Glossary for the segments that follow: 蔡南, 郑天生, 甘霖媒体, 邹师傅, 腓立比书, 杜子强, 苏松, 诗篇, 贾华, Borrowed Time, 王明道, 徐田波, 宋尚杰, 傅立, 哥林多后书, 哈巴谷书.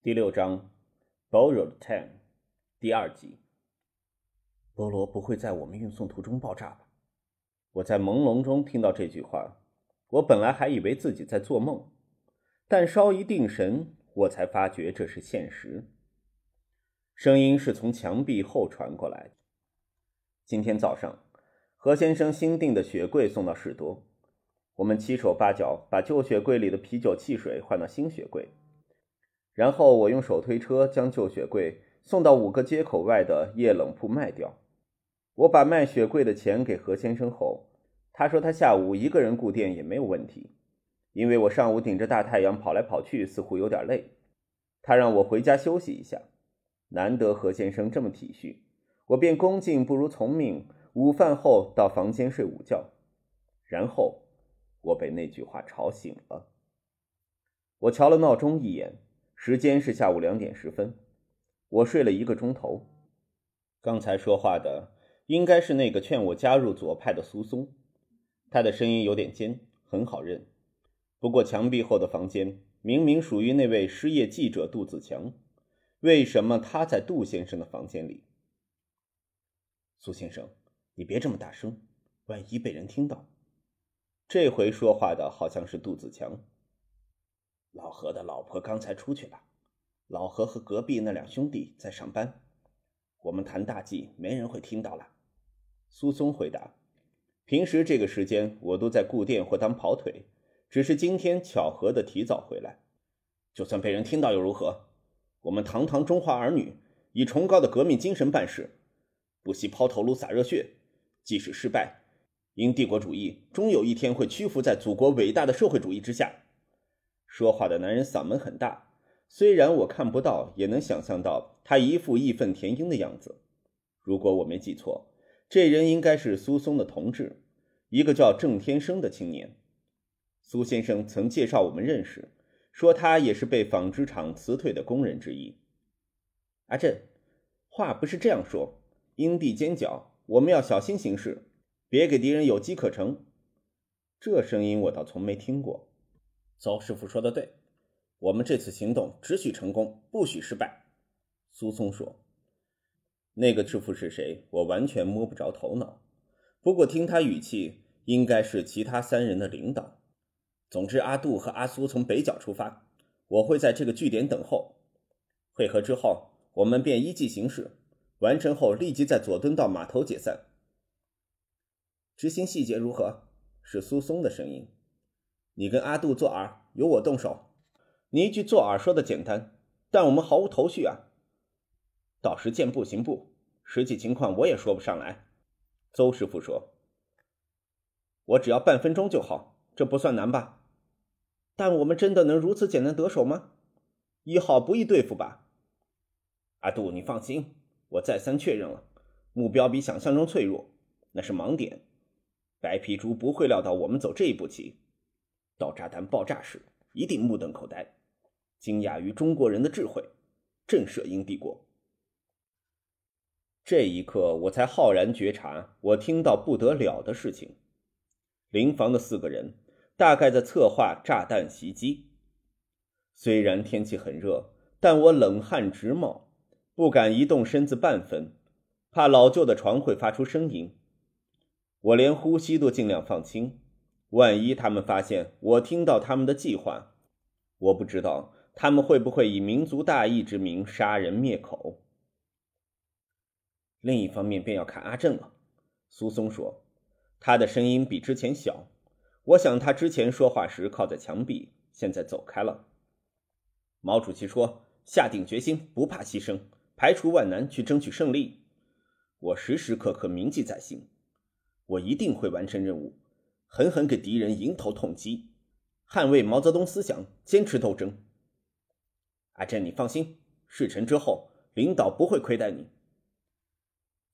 第六章 Borrowed Time 第二集。波罗不会在我们运送途中爆炸吧？我在朦胧中听到这句话，我本来还以为自己在做梦，但稍一定神，我才发觉这是现实。声音是从墙壁后传过来的。今天早上，何先生新订的雪柜送到士多，我们七手八脚把旧雪柜里的啤酒汽水换到新雪柜，然后我用手推车将旧雪柜送到5个街口外的夜冷铺卖掉。我把卖雪柜的钱给何先生后，他说他下午一个人顾店也没有问题，因为我上午顶着大太阳跑来跑去似乎有点累，他让我回家休息一下。难得何先生这么体恤，我便恭敬不如从命，午饭后到房间睡午觉。然后我被那句话吵醒了。我瞧了闹钟一眼，时间是下午2点10分，我睡了1个钟头。刚才说话的应该是那个劝我加入左派的苏松，他的声音有点尖，很好认。不过墙壁后的房间明明属于那位失业记者杜子强，为什么他在杜先生的房间里？苏先生，你别这么大声，万一被人听到。这回说话的好像是杜子强。老何的老婆刚才出去了，老何和隔壁那两兄弟在上班，我们谈大计，没人会听到了。苏松回答，平时这个时间我都在顾店或当跑腿，只是今天巧合的提早回来。就算被人听到又如何？我们堂堂中华儿女，以崇高的革命精神办事，不惜抛头颅洒热血，即使失败，因帝国主义终有一天会屈服在祖国伟大的社会主义之下。说话的男人嗓门很大，虽然我看不到，也能想象到他一副义愤填膺的样子。如果我没记错，这人应该是苏松的同志，一个叫郑天生的青年。苏先生曾介绍我们认识，说他也是被纺织厂辞退的工人之一。阿振，话不是这样说，因地尖角，我们要小心行事，别给敌人有机可乘。这声音我倒从没听过。邹师傅说得对，我们这次行动只许成功，不许失败。苏松说，那个师傅是谁我完全摸不着头脑，不过听他语气应该是其他3人的领导。总之阿杜和阿苏从北角出发，我会在这个据点等候。会合之后我们便依计行事，完成后立即在佐敦道码头解散。执行细节如何？是苏松的声音。你跟阿杜做饵，由我动手。你一句做饵说的简单，但我们毫无头绪啊。到时见步行步，实际情况我也说不上来。邹师傅说，我只要半分钟就好，这不算难吧？但我们真的能如此简单得手吗？1号不易对付吧？阿杜你放心，我再三确认了，目标比想象中脆弱，那是盲点。白皮猪不会料到我们走这一步棋，到炸弹爆炸时一定目瞪口呆，惊讶于中国人的智慧，震慑英帝国。这一刻我才浩然觉察，我听到不得了的事情。邻房的4个人大概在策划炸弹袭击。虽然天气很热，但我冷汗直冒，不敢移动身子半分，怕老旧的床会发出声音。我连呼吸都尽量放轻，万一他们发现我听到他们的计划，我不知道他们会不会以民族大义之名杀人灭口。另一方面便要看阿正了，苏松说，他的声音比之前小，我想他之前说话时靠在墙壁，现在走开了。毛主席说，下定决心，不怕牺牲，排除万难去争取胜利。我时时刻刻铭记在心，我一定会完成任务，狠狠给敌人迎头痛击，捍卫毛泽东思想，坚持斗争。阿珍你放心，事成之后领导不会亏待你。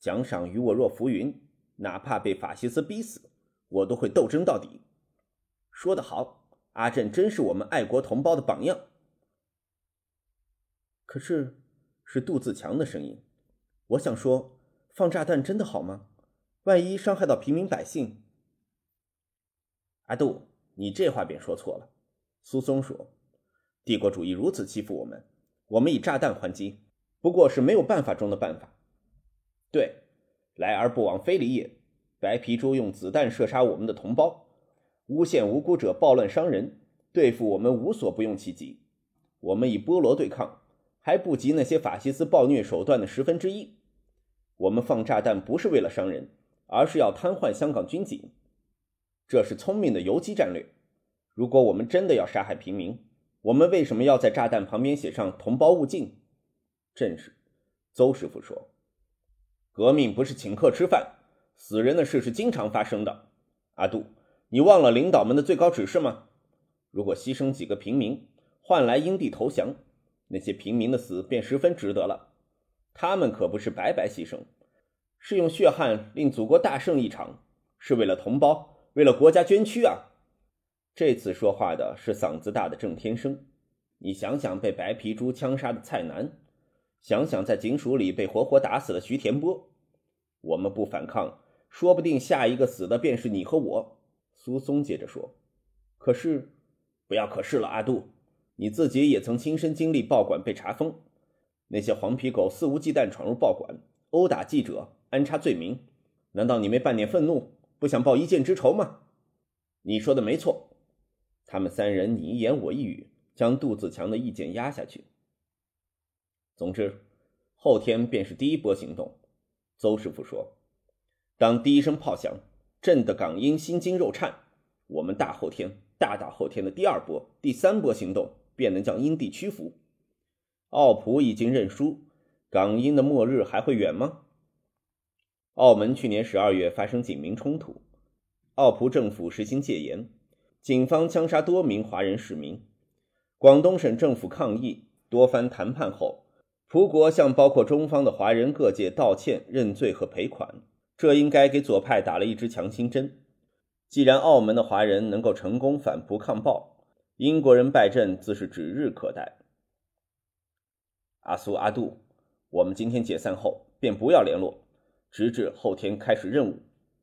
奖赏于我若浮云，哪怕被法西斯逼死，我都会斗争到底。说得好，阿珍真是我们爱国同胞的榜样。可是，是杜自强的声音。我想说，放炸弹真的好吗？万一伤害到平民百姓。阿杜，你这话便说错了。苏松说，帝国主义如此欺负我们，我们以炸弹还击，不过是没有办法中的办法。对，来而不往非礼也。白皮猪用子弹射杀我们的同胞，诬陷无辜者暴乱伤人，对付我们无所不用其极。我们以波罗对抗，还不及那些法西斯暴虐手段的1/10。我们放炸弹不是为了伤人，而是要瘫痪香港军警。这是聪明的游击战略。如果我们真的要杀害平民，我们为什么要在炸弹旁边写上同胞勿近？正是，邹师傅说，革命不是请客吃饭，死人的事是经常发生的。阿杜，你忘了领导们的最高指示吗？如果牺牲几个平民，换来因地投降，那些平民的死便10分值得了。他们可不是白白牺牲，是用血汗令祖国大胜一场，是为了同胞，为了国家捐躯啊。这次说话的是嗓子大的郑天生。你想想被白皮猪枪杀的蔡南，想想在警署里被活活打死的徐田波。我们不反抗，说不定下一个死的便是你和我。苏松接着说，可是，不要可是了，阿杜，你自己也曾亲身经历报馆被查封，那些黄皮狗肆无忌惮闯入报馆，殴打记者，安插罪名，难道你没半点愤怒，不想报一箭之仇吗？你说的没错。他们三人你一言我一语，将杜自强的意见压下去。总之，后天便是第一波行动。邹师傅说，当第一声炮响，震得港英心惊肉颤，我们大后天的第2波第3波行动便能将英帝屈服。奥普已经认输，港英的末日还会远吗？澳门去年12月发生警民冲突，奥普政府实行戒严，警方枪杀多名华人市民。广东省政府抗议，多番谈判后，葡国向包括中方的华人各界道歉、认罪和赔款，这应该给左派打了一支强心针。既然澳门的华人能够成功反葡抗暴，英国人败阵自是指日可待。阿苏、阿杜，我们今天解散后便不要联络，直至后天开始任务。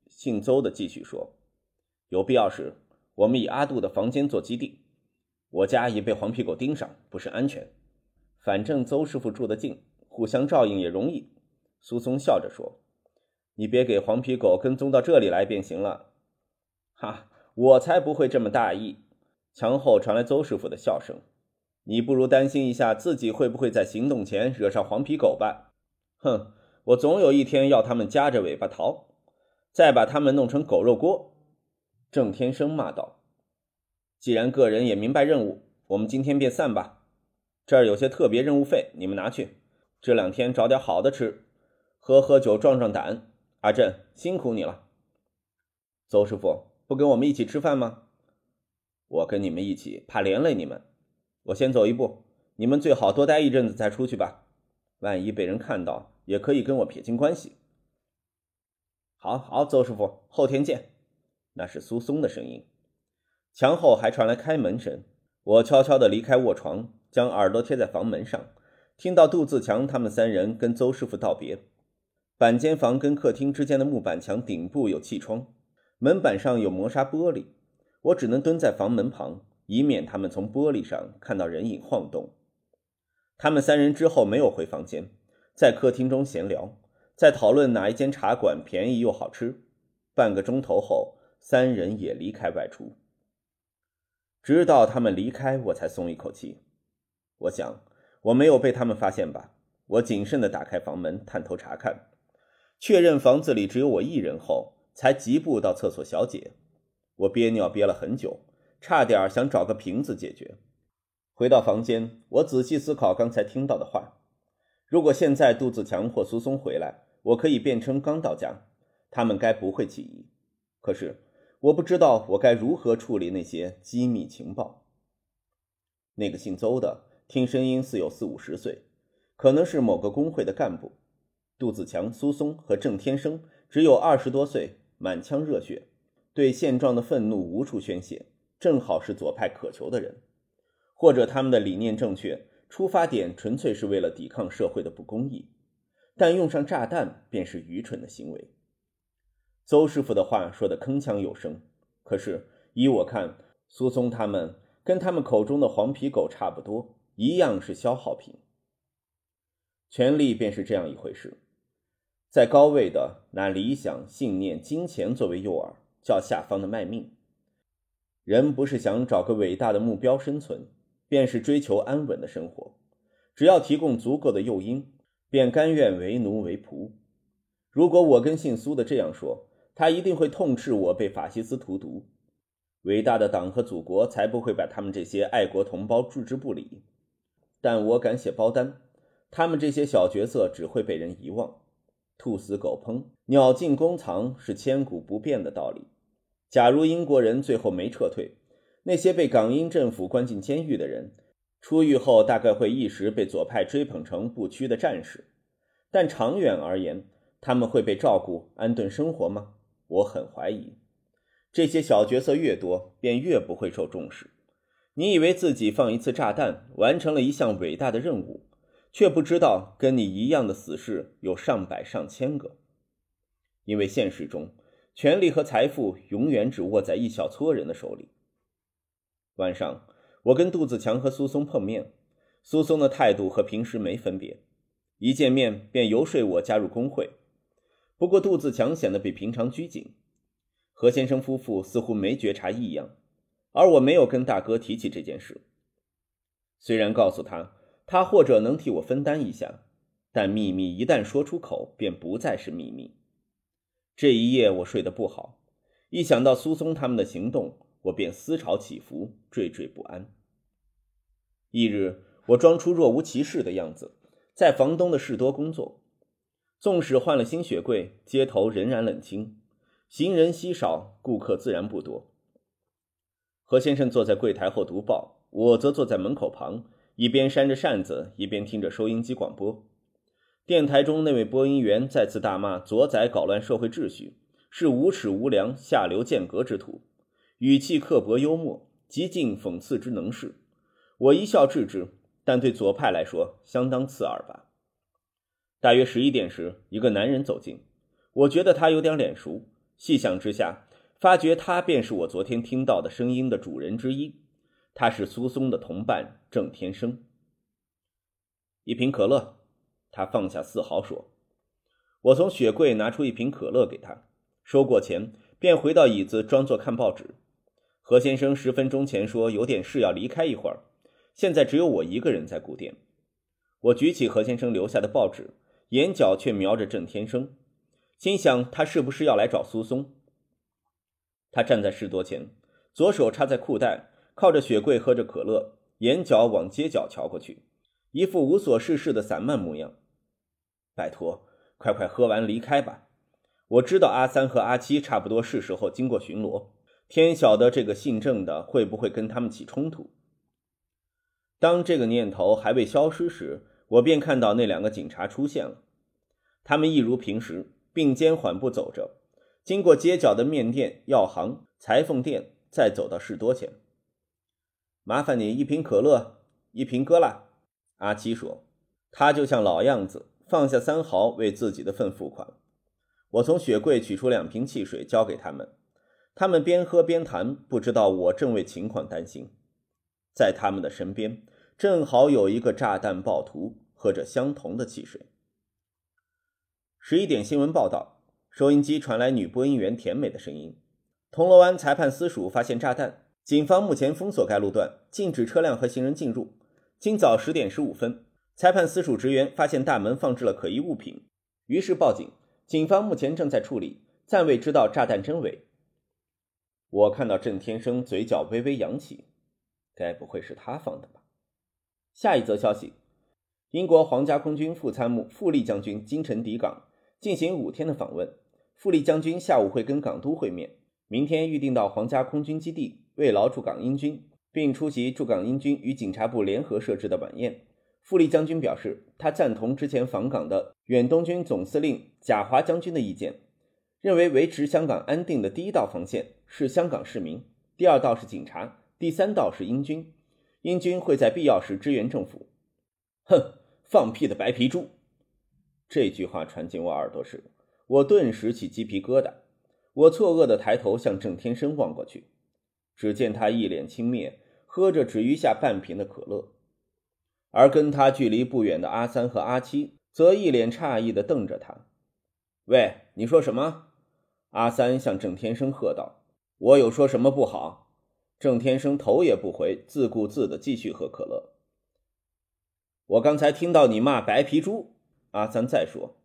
姓邹的继续说，有必要时，我们以阿杜的房间做基地。我家也被黄皮狗盯上，不是安全。反正邹师傅住得近，互相照应也容易。苏松笑着说，你别给黄皮狗跟踪到这里来便行了。哈，我才不会这么大意。墙后传来邹师傅的笑声，你不如担心一下自己会不会在行动前惹上黄皮狗吧。哼，我总有一天要他们夹着尾巴逃，再把他们弄成狗肉锅。郑天生骂道，既然个人也明白任务，我们今天便散吧。这儿有些特别任务费，你们拿去，这2天找点好的吃，喝酒壮壮胆。阿振，辛苦你了。邹师傅不跟我们一起吃饭吗？我跟你们一起怕连累你们，我先走一步，你们最好多待一阵子再出去吧，万一被人看到也可以跟我撇清关系。好，邹师傅，后天见。那是苏松的声音。墙后还传来开门声，我悄悄地离开卧床，将耳朵贴在房门上，听到杜自强他们三人跟邹师傅道别。板间房跟客厅之间的木板墙顶部有气窗，门板上有磨砂玻璃，我只能蹲在房门旁，以免他们从玻璃上看到人影晃动。他们三人之后没有回房间，在客厅中闲聊，在讨论哪一间茶馆便宜又好吃。半个钟头后，三人也离开外出。直到他们离开，我才松一口气。我想，我没有被他们发现吧？我谨慎地打开房门，探头查看，确认房子里只有我一人后，才疾步到厕所小姐。我憋尿憋了很久，差点想找个瓶子解决。回到房间，我仔细思考刚才听到的话。如果现在杜自强或苏松回来，我可以辩称刚到家，他们该不会起疑。可是我不知道我该如何处理那些机密情报。那个姓邹的听声音似有40-50岁，可能是某个工会的干部。杜自强、苏松和郑天生只有20多岁，满腔热血，对现状的愤怒无处宣泄，正好是左派渴求的人。或者他们的理念正确，出发点纯粹是为了抵抗社会的不公义，但用上炸弹便是愚蠢的行为。邹师傅的话说得铿锵有声，可是依我看，苏松他们跟他们口中的黄皮狗差不多，一样是消耗品。权力便是这样一回事。在高位的拿理想、信念、金钱作为诱饵，叫下方的卖命。人不是想找个伟大的目标生存，便是追求安稳的生活。只要提供足够的诱因，便甘愿为奴为仆。如果我跟姓苏的这样说，他一定会痛斥我被法西斯荼毒。伟大的党和祖国才不会把他们这些爱国同胞置之不理。但我敢写包单，他们这些小角色只会被人遗忘。兔死狗烹，鸟尽弓藏是千古不变的道理。假如英国人最后没撤退，那些被港英政府关进监狱的人，出狱后大概会一时被左派追捧成不屈的战士。但长远而言，他们会被照顾、安顿生活吗？我很怀疑。这些小角色越多，便越不会受重视。你以为自己放一次炸弹，完成了一项伟大的任务，却不知道跟你一样的死士有上百上千个。因为现实中，权力和财富永远只握在一小撮人的手里。晚上，我跟杜自强和苏松碰面，苏松的态度和平时没分别，一见面便游说我加入工会。不过杜自强显得比平常拘谨，何先生夫妇似乎没觉察异样，而我没有跟大哥提起这件事。虽然告诉他他或者能替我分担一下，但秘密一旦说出口便不再是秘密。这一夜我睡得不好，一想到苏松他们的行动，我便思潮起伏，惴惴不安。翌日，我装出若无其事的样子，在房东的士多工作。纵使换了新雪柜，街头仍然冷清，行人稀少，顾客自然不多。何先生坐在柜台后读报，我则坐在门口旁，一边扇着扇子，一边听着收音机广播。电台中那位播音员再次大骂左仔搞乱社会秩序，是无耻无良、下流间隔之徒，语气刻薄幽默，极尽讽刺之能事。我一笑置之，但对左派来说相当刺耳吧。大约11点时，一个男人走近，我觉得他有点脸熟，细想之下，发觉他便是我昨天听到的声音的主人之一。他是苏松的同伴郑天生。一瓶可乐，他放下4毫说。我从雪柜拿出一瓶可乐给他，收过钱便回到椅子装作看报纸。何先生10分钟前说有点事要离开一会儿，现在只有我一个人在顾店。我举起何先生留下的报纸，眼角却瞄着郑天生，心想他是不是要来找苏松。他站在士多前，左手插在裤袋，靠着雪柜喝着可乐，眼角往街角瞧过去，一副无所事事的散漫模样。拜托，快快喝完离开吧。我知道阿3和阿7差不多是时候经过巡逻，天晓得这个姓郑的会不会跟他们起冲突。当这个念头还未消失时，我便看到那2个警察出现了。他们一如平时，并肩缓步走着，经过街角的面店、药行、裁缝店，再走到士多前。麻烦你一瓶可乐，一瓶哥啦，阿7说。他就像老样子，放下3毫为自己的份付款。我从雪柜取出2瓶汽水交给他们，他们边喝边谈，不知道我正为情况担心。在他们的身边，正好有一个炸弹暴徒喝着相同的汽水。11点新闻报道，收音机传来女播音员甜美的声音。铜锣湾裁判私署发现炸弹，警方目前封锁该路段，禁止车辆和行人进入。今早10点15分，裁判私署职员发现大门放置了可疑物品，于是报警。警方目前正在处理，暂未知道炸弹真伪。我看到郑天生嘴角微微扬起，该不会是他放的吧？下一则消息，英国皇家空军副参谋傅立将军今晨抵港，进行5天的访问。傅立将军下午会跟港督会面，明天预定到皇家空军基地慰劳驻港英军，并出席驻港英军与警察部联合设置的晚宴。傅立将军表示，他赞同之前访港的远东军总司令贾华将军的意见，认为维持香港安定的第一道防线是香港市民，第二道是警察，第三道是英军，英军会在必要时支援政府。哼，放屁的白皮猪！这句话传进我耳朵时，我顿时起鸡皮疙瘩。我错愕地抬头向郑天生望过去，只见他一脸轻蔑，喝着只余下半瓶的可乐。而跟他距离不远的阿3和阿7则一脸诧异地瞪着他。喂，你说什么？阿三向郑天生喝道。我有说什么不好？郑天生头也不回，自顾自地继续喝可乐。我刚才听到你骂白皮猪。阿三再说。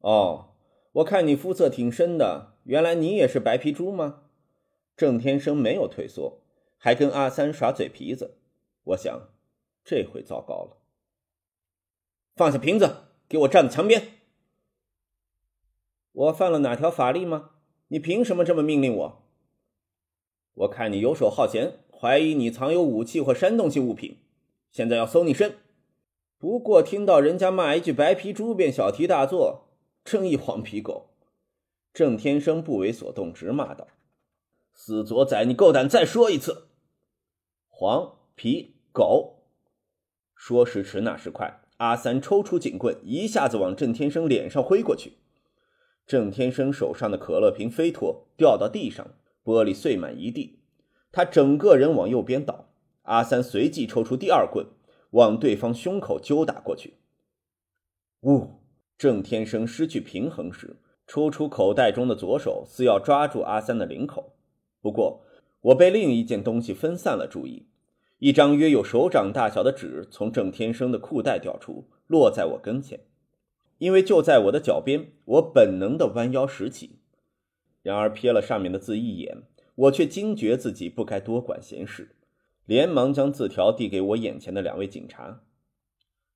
哦，我看你肤色挺深的，原来你也是白皮猪吗？郑天生没有退缩，还跟阿三耍嘴皮子。我想这回糟糕了。放下瓶子，给我站在墙边。我犯了哪条法律吗？你凭什么这么命令我？我看你游手好闲，怀疑你藏有武器或煽动性物品，现在要搜你身。不过听到人家骂一句白皮猪便小题大做，真一黄皮狗。郑天生不为所动，直骂道：死左仔，你够胆再说一次！黄皮狗！说时迟那时快，阿三抽出警棍，一下子往郑天生脸上挥过去。郑天生手上的可乐瓶飞脱，掉到地上，玻璃碎满一地，他整个人往右边倒。阿三随即抽出第二棍，往对方胸口揪打过去。呜！郑天生失去平衡时，抽出口袋中的左手，似要抓住阿三的领口。不过我被另一件东西分散了注意，一张约有手掌大小的纸从郑天生的裤带掉出，落在我跟前。因为就在我的脚边，我本能地弯腰拾起，然而瞥了上面的字一眼，我却惊觉自己不该多管闲事，连忙将字条递给我眼前的两位警察。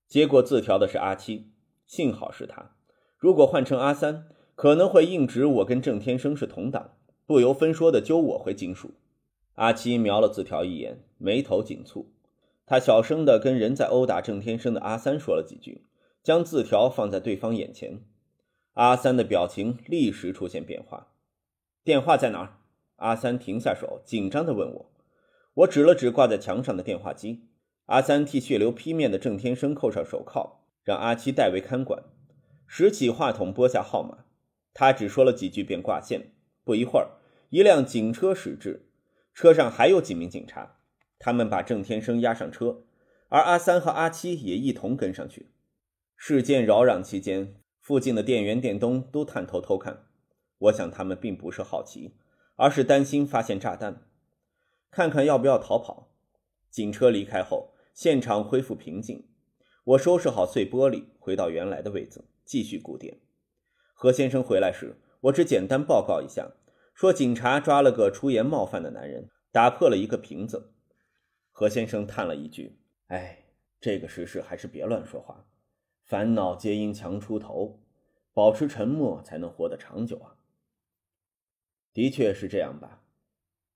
接过字条的是阿七，幸好是他，如果换成阿三，可能会硬指我跟郑天生是同党，不由分说地揪我回警署。阿七瞄了字条一眼，眉头紧蹙，他小声地跟人在殴打郑天生的阿三说了几句，将字条放在对方眼前。阿三的表情立时出现变化。电话在哪儿？阿三停下手，紧张地问我。我指了指挂在墙上的电话机。阿三替血流披面的郑天生扣上手铐，让阿七代为看管，拾起话筒拨下号码。他只说了几句便挂线。不一会儿，一辆警车驶至，车上还有几名警察，他们把郑天生押上车，而阿三和阿七也一同跟上去。事件扰攘期间，附近的店员店东都探头偷看。我想他们并不是好奇，而是担心发现炸弹，看看要不要逃跑。警车离开后，现场恢复平静。我收拾好碎玻璃，回到原来的位子，继续顾店。何先生回来时，我只简单报告一下，说警察抓了个出言冒犯的男人，打破了一个瓶子。何先生叹了一句：哎，这个时事还是别乱说话，烦恼皆因强出头，保持沉默才能活得长久啊。的确是这样吧，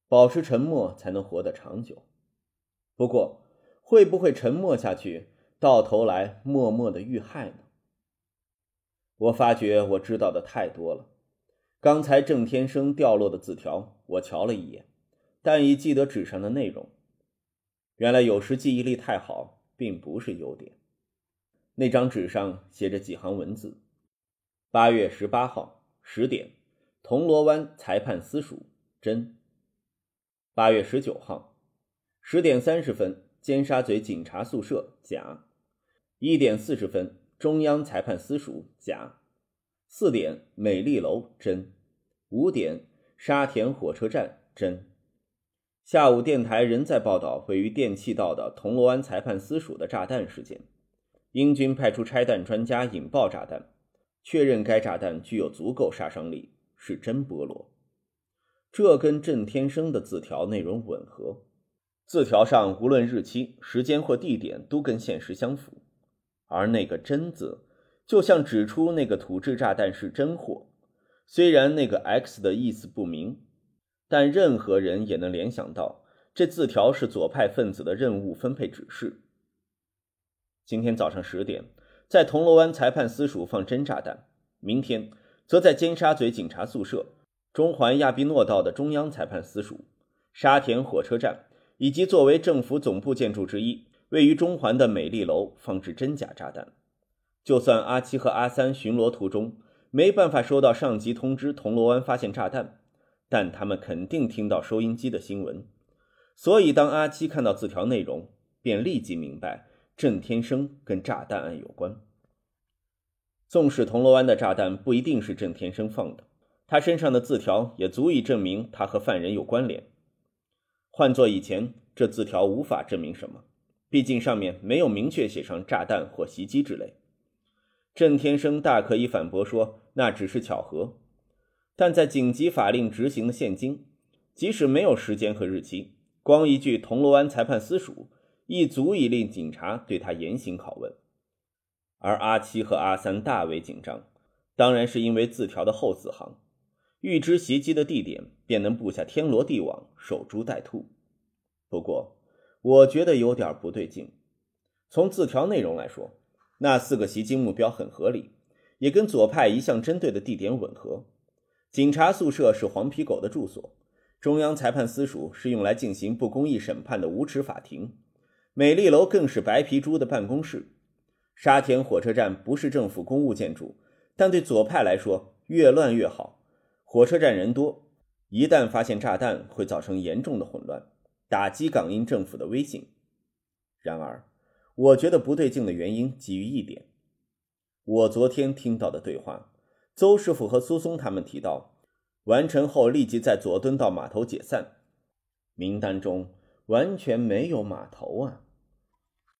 保持沉默才能活得长久。不过，会不会沉默下去，到头来默默的遇害呢？我发觉我知道的太多了。刚才郑天生掉落的字条，我瞧了一眼，但已记得纸上的内容。原来有时记忆力太好，并不是优点。那张纸上写着几行文字：8月18号10点。铜锣湾裁判私塾真。8月19号10点30分尖沙咀警察宿舍假。1点40分中央裁判私塾假。4点美丽楼真。5点沙田火车站真。下午电台仍在报道位于电气道的铜锣湾裁判私塾的炸弹事件。英军派出拆弹专家引爆炸弹，确认该炸弹具有足够杀伤力，是真菠萝。这跟郑天生的字条内容吻合，字条上无论日期、时间或地点都跟现实相符，而那个真字就像指出那个土制炸弹是真货，虽然那个 X 的意思不明，但任何人也能联想到这字条是左派分子的任务分配指示。今天早上10点在铜锣湾裁判私塾放真炸弹，明天则在尖沙咀警察宿舍、中环亚比诺道的中央裁判私塾、沙田火车站以及作为政府总部建筑之一位于中环的美丽楼放置真假炸弹。就算阿七和阿三巡逻途中没办法收到上级通知铜锣湾发现炸弹，但他们肯定听到收音机的新闻，所以当阿七看到字条内容便立即明白郑天生跟炸弹案有关。纵使铜锣湾的炸弹不一定是郑天生放的，他身上的字条也足以证明他和犯人有关联。换作以前，这字条无法证明什么，毕竟上面没有明确写上炸弹或袭击之类。郑天生大可以反驳说那只是巧合，但在紧急法令执行的现今，即使没有时间和日期，光一句铜锣湾裁判私塾亦足以令警察对他严刑拷问。而阿七和阿三大为紧张，当然是因为字条的后四行，预知袭击的地点便能布下天罗地网，守株待兔。不过我觉得有点不对劲，从字条内容来说，那四个袭击目标很合理，也跟左派一向针对的地点吻合。警察宿舍是黄皮狗的住所，中央裁判私塾是用来进行不公义审判的无耻法庭，美丽楼更是白皮猪的办公室，沙田火车站不是政府公务建筑，但对左派来说越乱越好。火车站人多，一旦发现炸弹会造成严重的混乱，打击港英政府的威信。然而我觉得不对劲的原因基于一点，我昨天听到的对话，邹师傅和苏松他们提到完成后立即在佐敦道码头解散，名单中完全没有码头啊。